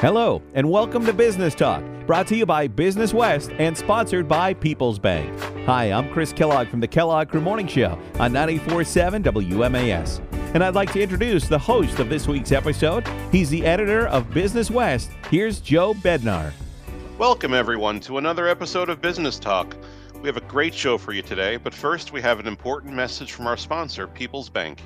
Hello, and welcome to Business Talk, brought to you by Business West and sponsored by PeoplesBank. Hi, I'm Chris Kellogg from the Kellogg Crew Morning Show on 94.7 WMAS. And I'd like to introduce the host of this week's episode. He's the editor of Business West. Here's Joe Bednar. Welcome, everyone, to another episode of Business Talk. We have a great show for you today, but first we have an important message from our sponsor, PeoplesBank.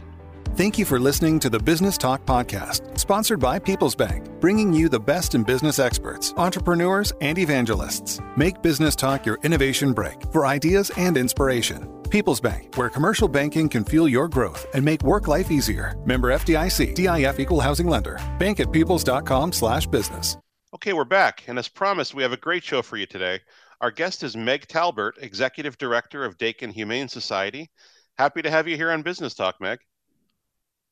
Thank you for listening to the Business Talk podcast, sponsored by PeoplesBank, bringing you the best in business experts, entrepreneurs, and evangelists. Make Business Talk your innovation break for ideas and inspiration. PeoplesBank, where commercial banking can fuel your growth and make work life easier. Member FDIC, DIF Equal Housing Lender. Bank at peoples.com/business. Okay, we're back, and as promised, we have a great show for you today. Our guest is Meg Talbert, Executive Director of Dakin Humane Society. Happy to have you here on Business Talk, Meg.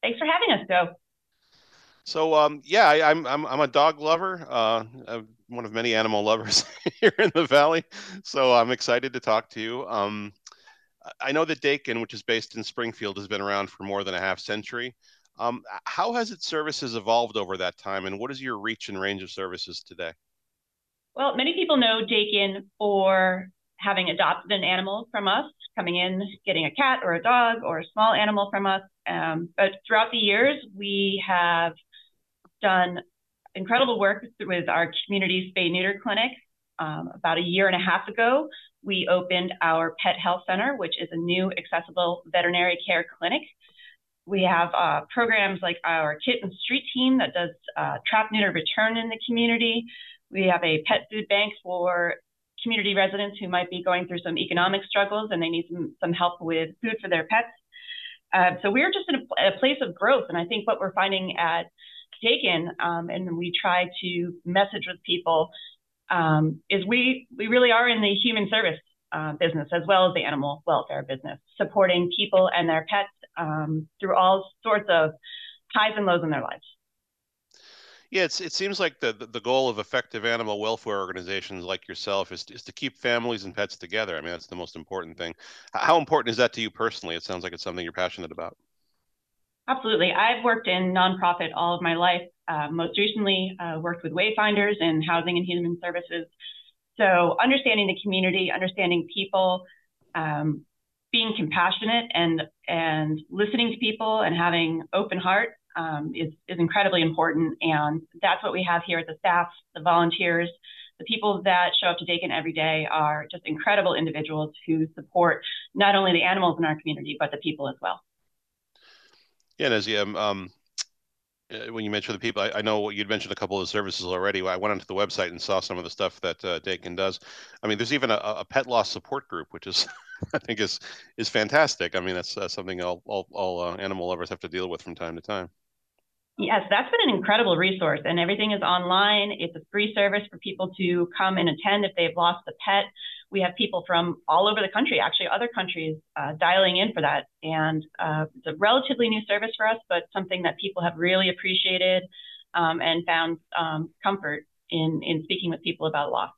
Thanks for having us, Joe. So, I'm a dog lover, one of many animal lovers here in the Valley. So I'm excited to talk to you. I know that Dakin, which is based in Springfield, has been around for more than a half century. How has its services evolved over that time, and what is your reach and range of services today? Well, many people know Dakin for having adopted an animal from us, coming in, getting a cat or a dog or a small animal from us. But throughout the years, we have done incredible work with our community spay-neuter clinic. About a year and a half ago, we opened our Pet Health Center, which is a new accessible veterinary care clinic. We have programs like our Kitten Street Team that does trap, neuter, return in the community. We have a pet food bank for community residents who might be going through some economic struggles and they need some help with food for their pets. So we're just in a place of growth. And I think what we're finding at Dakin, and we try to message with people, is we really are in the human service business as well as the animal welfare business, supporting people and their pets through all sorts of highs and lows in their lives. Yeah, it seems like the goal of effective animal welfare organizations like yourself is to keep families and pets together. I mean, that's the most important thing. How important is that to you personally? It sounds like it's something you're passionate about. Absolutely. I've worked in nonprofit all of my life. Most recently, worked with Way Finders in housing and human services. So understanding the community, understanding people, being compassionate and listening to people and having open heart is incredibly important. And that's what we have here at the staff, the volunteers, the people that show up to Dakin every day are just incredible individuals who support not only the animals in our community, but the people as well. Yeah, and as you, when you mentioned the people, I know you'd mentioned a couple of the services already. I went onto the website and saw some of the stuff that Dakin does. I mean, there's even a pet loss support group, which is, I think, is fantastic. I mean, that's something all animal lovers have to deal with from time to time. Yes, that's been an incredible resource, and everything is online. It's a free service for people to come and attend if they've lost a pet. We have people from all over the country, actually other countries, dialing in for that. And it's a relatively new service for us, but something that people have really appreciated and found comfort in speaking with people about loss.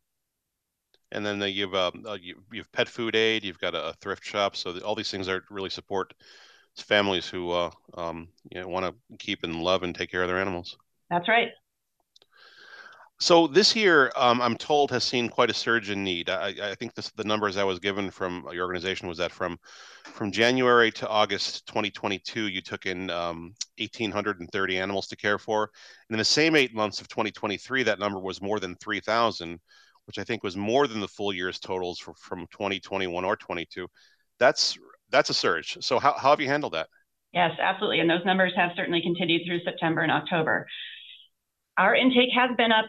And then you've pet food aid, you've got a thrift shop. So all these things are really support families who want to keep and love and take care of their animals. That's right. So this year, I'm told, has seen quite a surge in need. I think the numbers I was given from your organization was that from January to August 2022, you took in 1,830 animals to care for. And in the same 8 months of 2023, that number was more than 3,000, which I think was more than the full year's totals from 2021 or 22. That's a surge. So how have you handled that? Yes, absolutely. And those numbers have certainly continued through September and October. Our intake has been up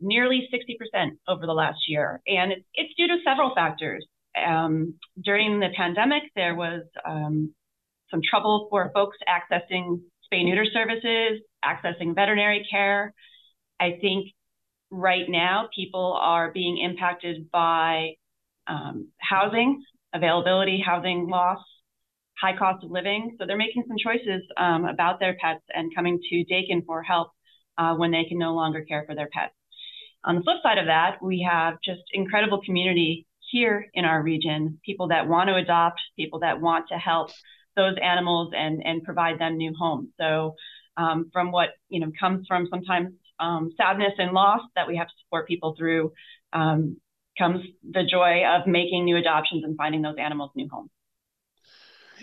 nearly 60% over the last year, and it's due to several factors. During the pandemic, there was some trouble for folks accessing spay-neuter services, accessing veterinary care. I think right now people are being impacted by housing availability, housing loss, high cost of living. So they're making some choices about their pets and coming to Dakin for help when they can no longer care for their pets. On the flip side of that, we have just incredible community here in our region, people that want to adopt, people that want to help those animals and provide them new homes. So from what comes from sometimes sadness and loss that we have to support people through, comes the joy of making new adoptions and finding those animals new homes.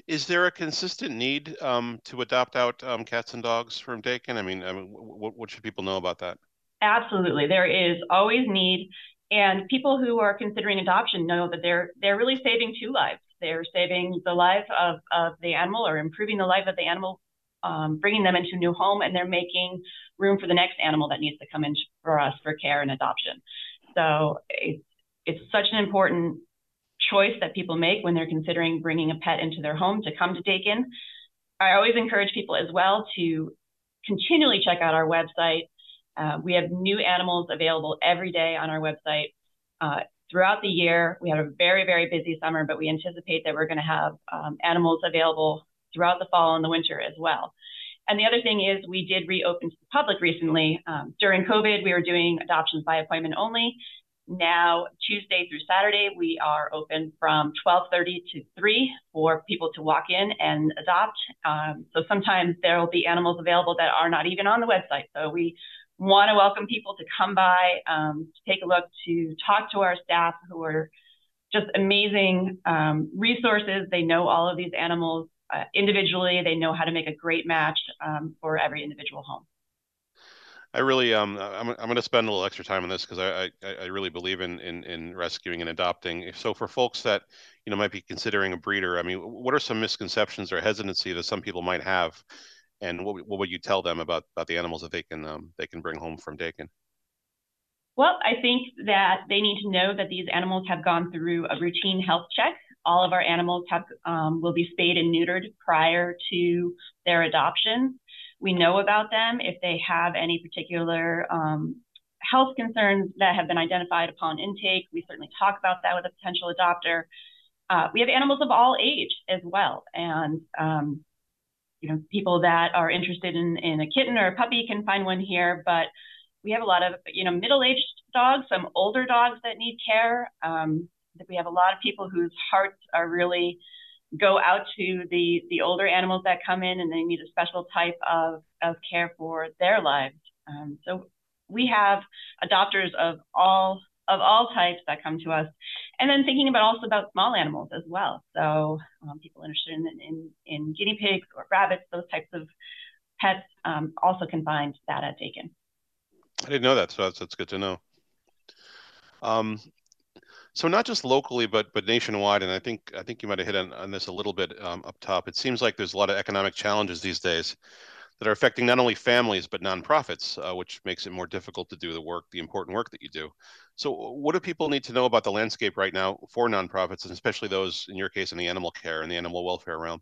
Is there a consistent need to adopt out cats and dogs from Dakin? I mean, what should people know about that? Absolutely. There is always need. And people who are considering adoption know that they're really saving two lives. They're saving the life of the animal, or improving the life of the animal, bringing them into a new home, and they're making room for the next animal that needs to come in for us for care and adoption. So it's such an important choice that people make when they're considering bringing a pet into their home to come to Dakin. I always encourage people as well to continually check out our website. We have new animals available every day on our website throughout the year. We had a very, very busy summer, but we anticipate that we're going to have animals available throughout the fall and the winter as well. And the other thing is, we did reopen to the public recently. During COVID, we were doing adoptions by appointment only. Now, Tuesday through Saturday, we are open from 12:30 to 3 for people to walk in and adopt. So sometimes there will be animals available that are not even on the website. So we want to welcome people to come by, to take a look, to talk to our staff, who are just amazing resources. They know all of these animals individually. They know how to make a great match for every individual home. I really, I'm going to spend a little extra time on this because I really believe in rescuing and adopting. So for folks that, you know, might be considering a breeder, I mean, what are some misconceptions or hesitancy that some people might have, and what would you tell them about the animals that they can bring home from Dakin? Well, I think that they need to know that these animals have gone through a routine health check. All of our animals have will be spayed and neutered prior to their adoption. We know about them. If they have any particular health concerns that have been identified upon intake, we certainly talk about that with a potential adopter. We have animals of all age as well. And you know, people that are interested in a kitten or a puppy can find one here, but we have a lot of, you know, middle-aged dogs, some older dogs that need care. We have a lot of people whose hearts are really go out to the older animals that come in, and they need a special type of care for their lives. So we have adopters of all types that come to us. And then thinking about also about small animals as well. So people interested in guinea pigs or rabbits, those types of pets also can find that at Dakin. I didn't know that, so that's good to know. So not just locally, but nationwide, and I think you might have hit on this a little bit up top. It seems like there's a lot of economic challenges these days that are affecting not only families but nonprofits, which makes it more difficult to do the important work that you do. So what do people need to know about the landscape right now for nonprofits, and especially those, in your case, in the animal care and the animal welfare realm?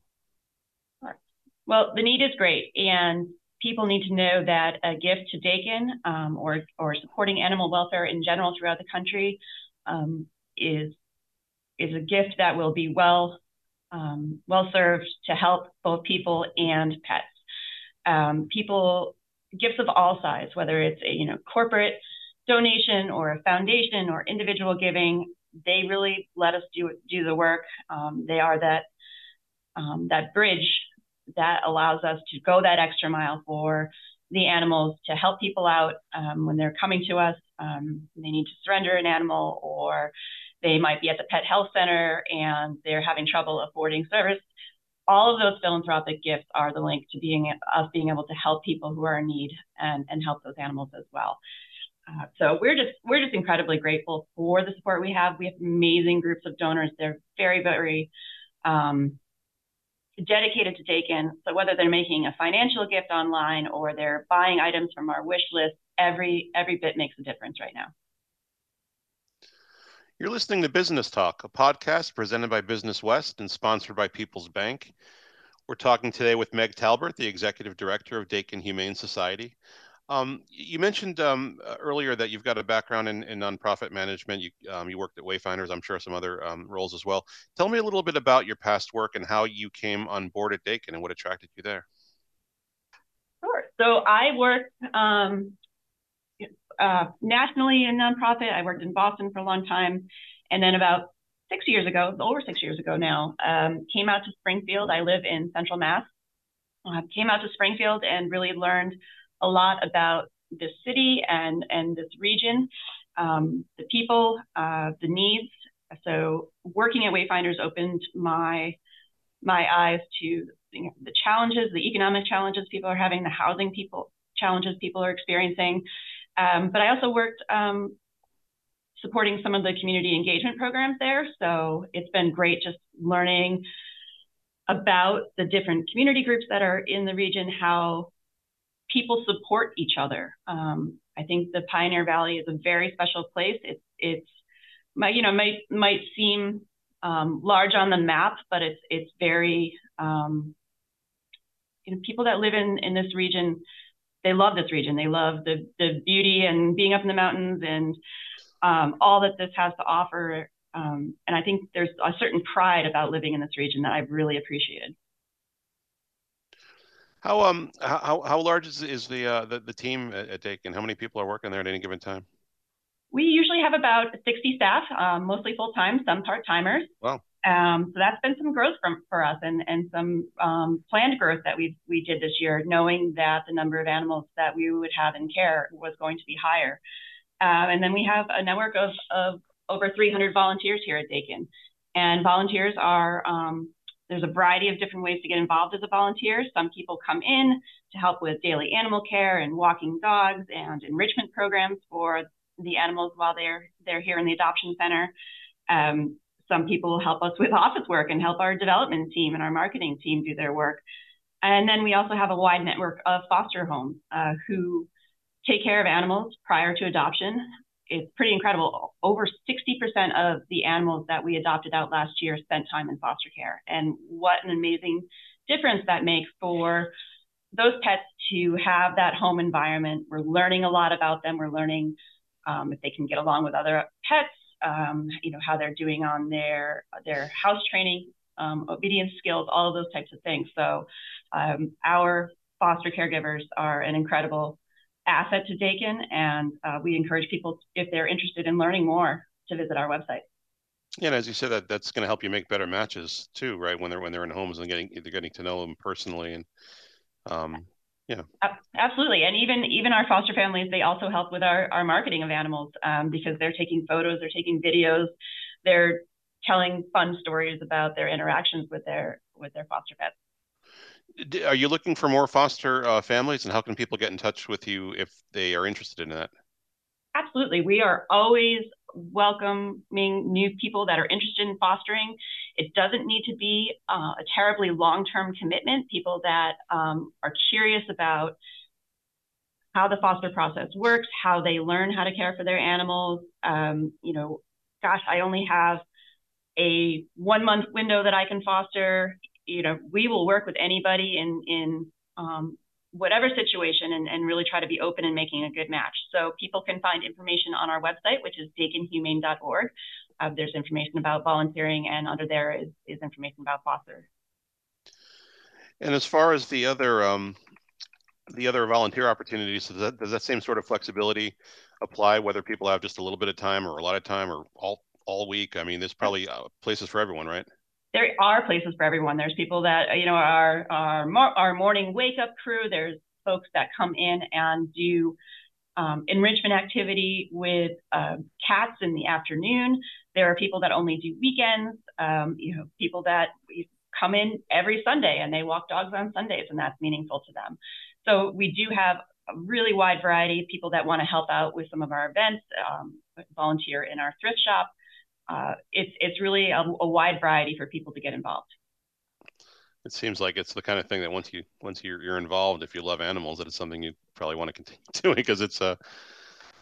Well, the need is great, and people need to know that a gift to Dakin or supporting animal welfare in general throughout the country is a gift that will be well served to help both people and pets. People, gifts of all size, whether it's a corporate donation or a foundation or individual giving, they really let us do the work. They are that bridge that allows us to go that extra mile for the animals, to help people out when they're coming to us. They need to surrender an animal, or they might be at the pet health center and they're having trouble affording service. All of those philanthropic gifts are the link to us being able to help people who are in need and help those animals as well. So we're just incredibly grateful for the support we have. We have amazing groups of donors. They're very, very dedicated to Dakin. So whether they're making a financial gift online or they're buying items from our wish list, every bit makes a difference right now. You're listening to Business Talk, a podcast presented by Business West and sponsored by PeoplesBank. We're talking today with Meg Talbert, the Executive Director of Dakin Humane Society. You mentioned earlier that you've got a background in nonprofit management. You worked at Way Finders, I'm sure some other roles as well. Tell me a little bit about your past work and how you came on board at Dakin and what attracted you there. Sure. So I worked nationally in nonprofit. I worked in Boston for a long time, and then about 6 years ago, over 6 years ago now, came out to Springfield. I live in Central Mass. Came out to Springfield and really learned a lot about this city and this region, the people, the needs. So working at Way Finders opened my eyes to, the challenges, the economic challenges people are having, the housing challenges people are experiencing. But I also worked supporting some of the community engagement programs there. So it's been great just learning about the different community groups that are in the region, how people support each other. I think the Pioneer Valley is a very special place. It's might seem large on the map, but it's very, people that live in this region, they love this region. They love the beauty and being up in the mountains and all that this has to offer. And I think there's a certain pride about living in this region that I've really appreciated. How large is the team at Dakin? How many people are working there at any given time? We usually have about 60 staff, mostly full-time, some part-timers. Wow. So that's been some growth for us and some planned growth that we did this year, knowing that the number of animals that we would have in care was going to be higher. And then we have a network of over 300 volunteers here at Dakin. And volunteers are, there's a variety of different ways to get involved as a volunteer. Some people come in to help with daily animal care and walking dogs and enrichment programs for the animals while they're here in the adoption center. Some people help us with office work and help our development team and our marketing team do their work. And then we also have a wide network of foster homes who take care of animals prior to adoption. It's pretty incredible. Over 60% of the animals that we adopted out last year spent time in foster care. And what an amazing difference that makes for those pets to have that home environment. We're learning a lot about them. We're learning if they can get along with other pets, how they're doing on their house training, obedience skills, all of those types of things. So our foster caregivers are an incredible asset to Dakin, and we encourage people, if they're interested in learning more, to visit our website. Yeah, and as you said, that's going to help you make better matches too, right? When they're in homes and they're getting to know them personally, and yeah. Absolutely. And even our foster families, they also help with our marketing of animals because they're taking photos, they're taking videos, they're telling fun stories about their interactions with their foster pets. Are you looking for more foster families, and how can people get in touch with you if they are interested in that? Absolutely. We are always welcoming new people that are interested in fostering. It doesn't need to be a terribly long-term commitment. People that are curious about how the foster process works, how they learn how to care for their animals. Gosh, I only have a 1-month window that I can foster. We will work with anybody in whatever situation and really try to be open and making a good match. So people can find information on our website, which is Dakinhumane.org. There's information about volunteering, and under there is information about foster. And as far as the other volunteer opportunities, does that same sort of flexibility apply, whether people have just a little bit of time or a lot of time or all week? I mean, there's probably places for everyone, right? There are places for everyone. There's people that, our morning wake-up crew. There's folks that come in and do enrichment activity with cats in the afternoon. There are people that only do weekends, people that come in every Sunday and they walk dogs on Sundays, and that's meaningful to them. So we do have a really wide variety of people that want to help out with some of our events, volunteer in our thrift shop. It's really a wide variety for people to get involved. It seems like it's the kind of thing that once you're involved, if you love animals, that it's something you probably want to continue doing, because it's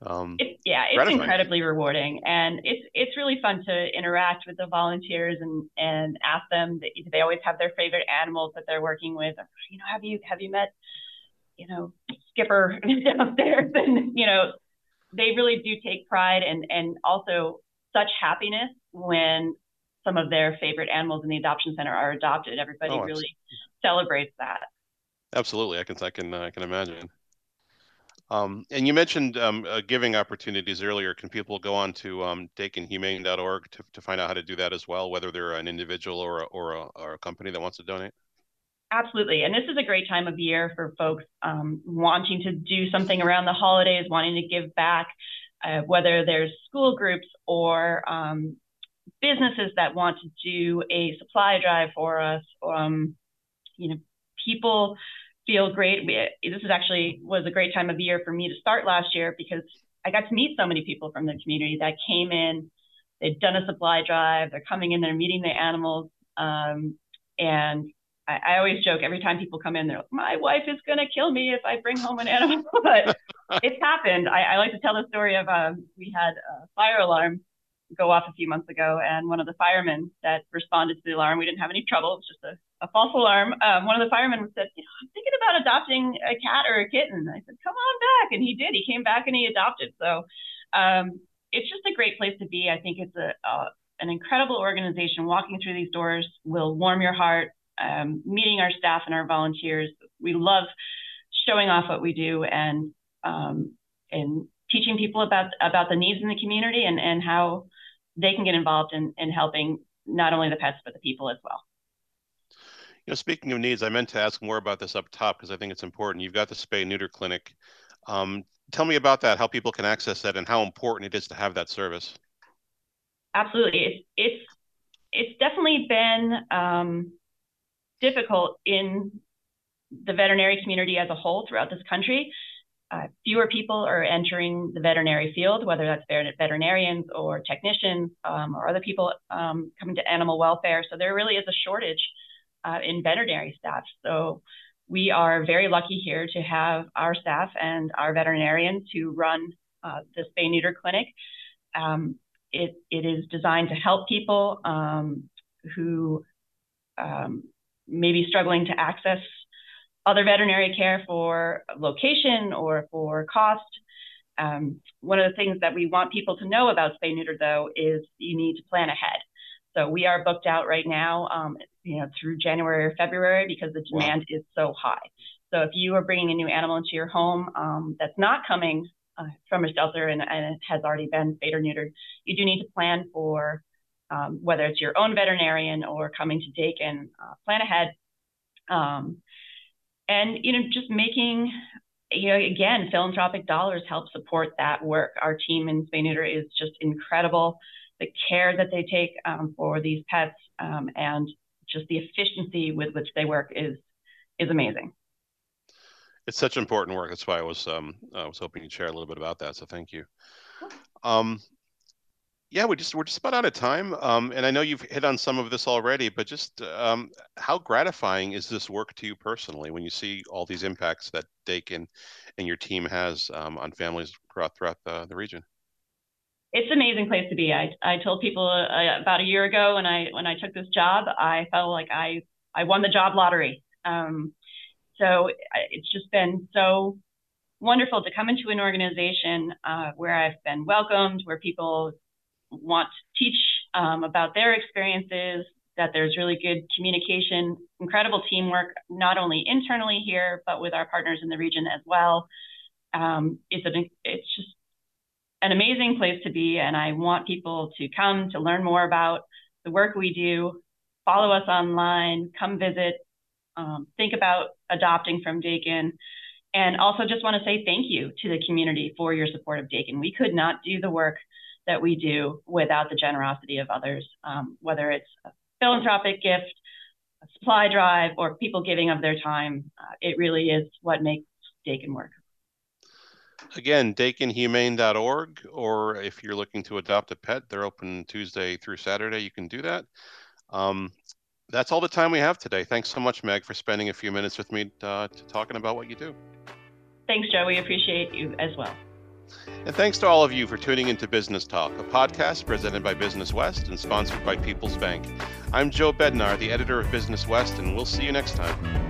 it's incredibly rewarding, and it's really fun to interact with the volunteers and ask them that they always have their favorite animals that they're working with. Have you met Skipper downstairs? And they really do take pride and also such happiness when some of their favorite animals in the adoption center are adopted. Everybody really celebrates that. Absolutely. I can imagine. And you mentioned giving opportunities earlier. Can people go on to Dakinhumane.org to find out how to do that as well, whether they're an individual or a company that wants to donate? Absolutely. And this is a great time of year for folks wanting to do something around the holidays, wanting to give back, whether there's school groups or businesses that want to do a supply drive for us. You know, people feel great. This is actually was a great time of year for me to start last year because I got to meet so many people from the community that came in. They've done a supply drive. They're coming in. They're meeting the animals. And I always joke every time people come in, they're like, my wife is going to kill me if I bring home an animal. But it's happened. I like to tell the story of we had a fire alarm go off a few months ago. And one of the firemen that responded to the alarm, we didn't have any trouble. It was just a false alarm. One of the firemen said, you know, I'm thinking about adopting a cat or a kitten. I said, come on back. And he did. He came back and he adopted. So it's just a great place to be. I think it's an incredible organization. Walking through these doors will warm your heart. Meeting our staff and our volunteers. We love showing off what we do and teaching people about the needs in the community and how they can get involved in helping not only the pets, but the people as well. You know, speaking of needs, I meant to ask more about this up top because I think it's important. You've got the spay neuter clinic. Tell me about that, how people can access that and how important it is to have that service. Absolutely. It's definitely been, difficult in the veterinary community as a whole throughout this country. Fewer people are entering the veterinary field, whether that's veterinarians or technicians or other people coming to animal welfare. So there really is a shortage in veterinary staff. So we are very lucky here to have our staff and our veterinarians who run the spay neuter clinic. It is designed to help people who maybe struggling to access other veterinary care for location or for cost. One of the things that we want people to know about spay neuter though is you need to plan ahead. So we are booked out right now, you know, through January or February because the demand is so high. So if you are bringing a new animal into your home that's not coming from a shelter and it has already been spayed or neutered, you do need to plan for whether it's your own veterinarian or coming to Dakin, plan ahead. And, you know, just making, you know, again, philanthropic dollars help support that work. Our team in spay neuter is just incredible. The care that they take for these pets and just the efficiency with which they work is amazing. It's such important work. That's why I was hoping you'd share a little bit about that. So thank you. Yeah, we're just about out of time, and I know you've hit on some of this already, but just how gratifying is this work to you personally when you see all these impacts that Dakin and your team has on families throughout the region? It's an amazing place to be. I told people about a year ago when I took this job, I felt like I won the job lottery. So it's just been so wonderful to come into an organization where I've been welcomed, where people want to teach about their experiences, that there's really good communication, incredible teamwork, not only internally here, but with our partners in the region as well. It's just an amazing place to be, and I want people to come to learn more about the work we do, follow us online, come visit, think about adopting from Dakin. And also just want to say thank you to the community for your support of Dakin. We could not do the work that we do without the generosity of others, whether it's a philanthropic gift, a supply drive, or people giving of their time. It really is what makes Dakin work. Again, Dakinhumane.org, or if you're looking to adopt a pet, they're open Tuesday through Saturday. You can do that. That's all the time we have today. Thanks so much, Meg, for spending a few minutes with me talking about what you do. Thanks, Joe. We appreciate you as well. And thanks to all of you for tuning into Business Talk, a podcast presented by Business West and sponsored by PeoplesBank. I'm Joe Bednar, the editor of Business West, and we'll see you next time.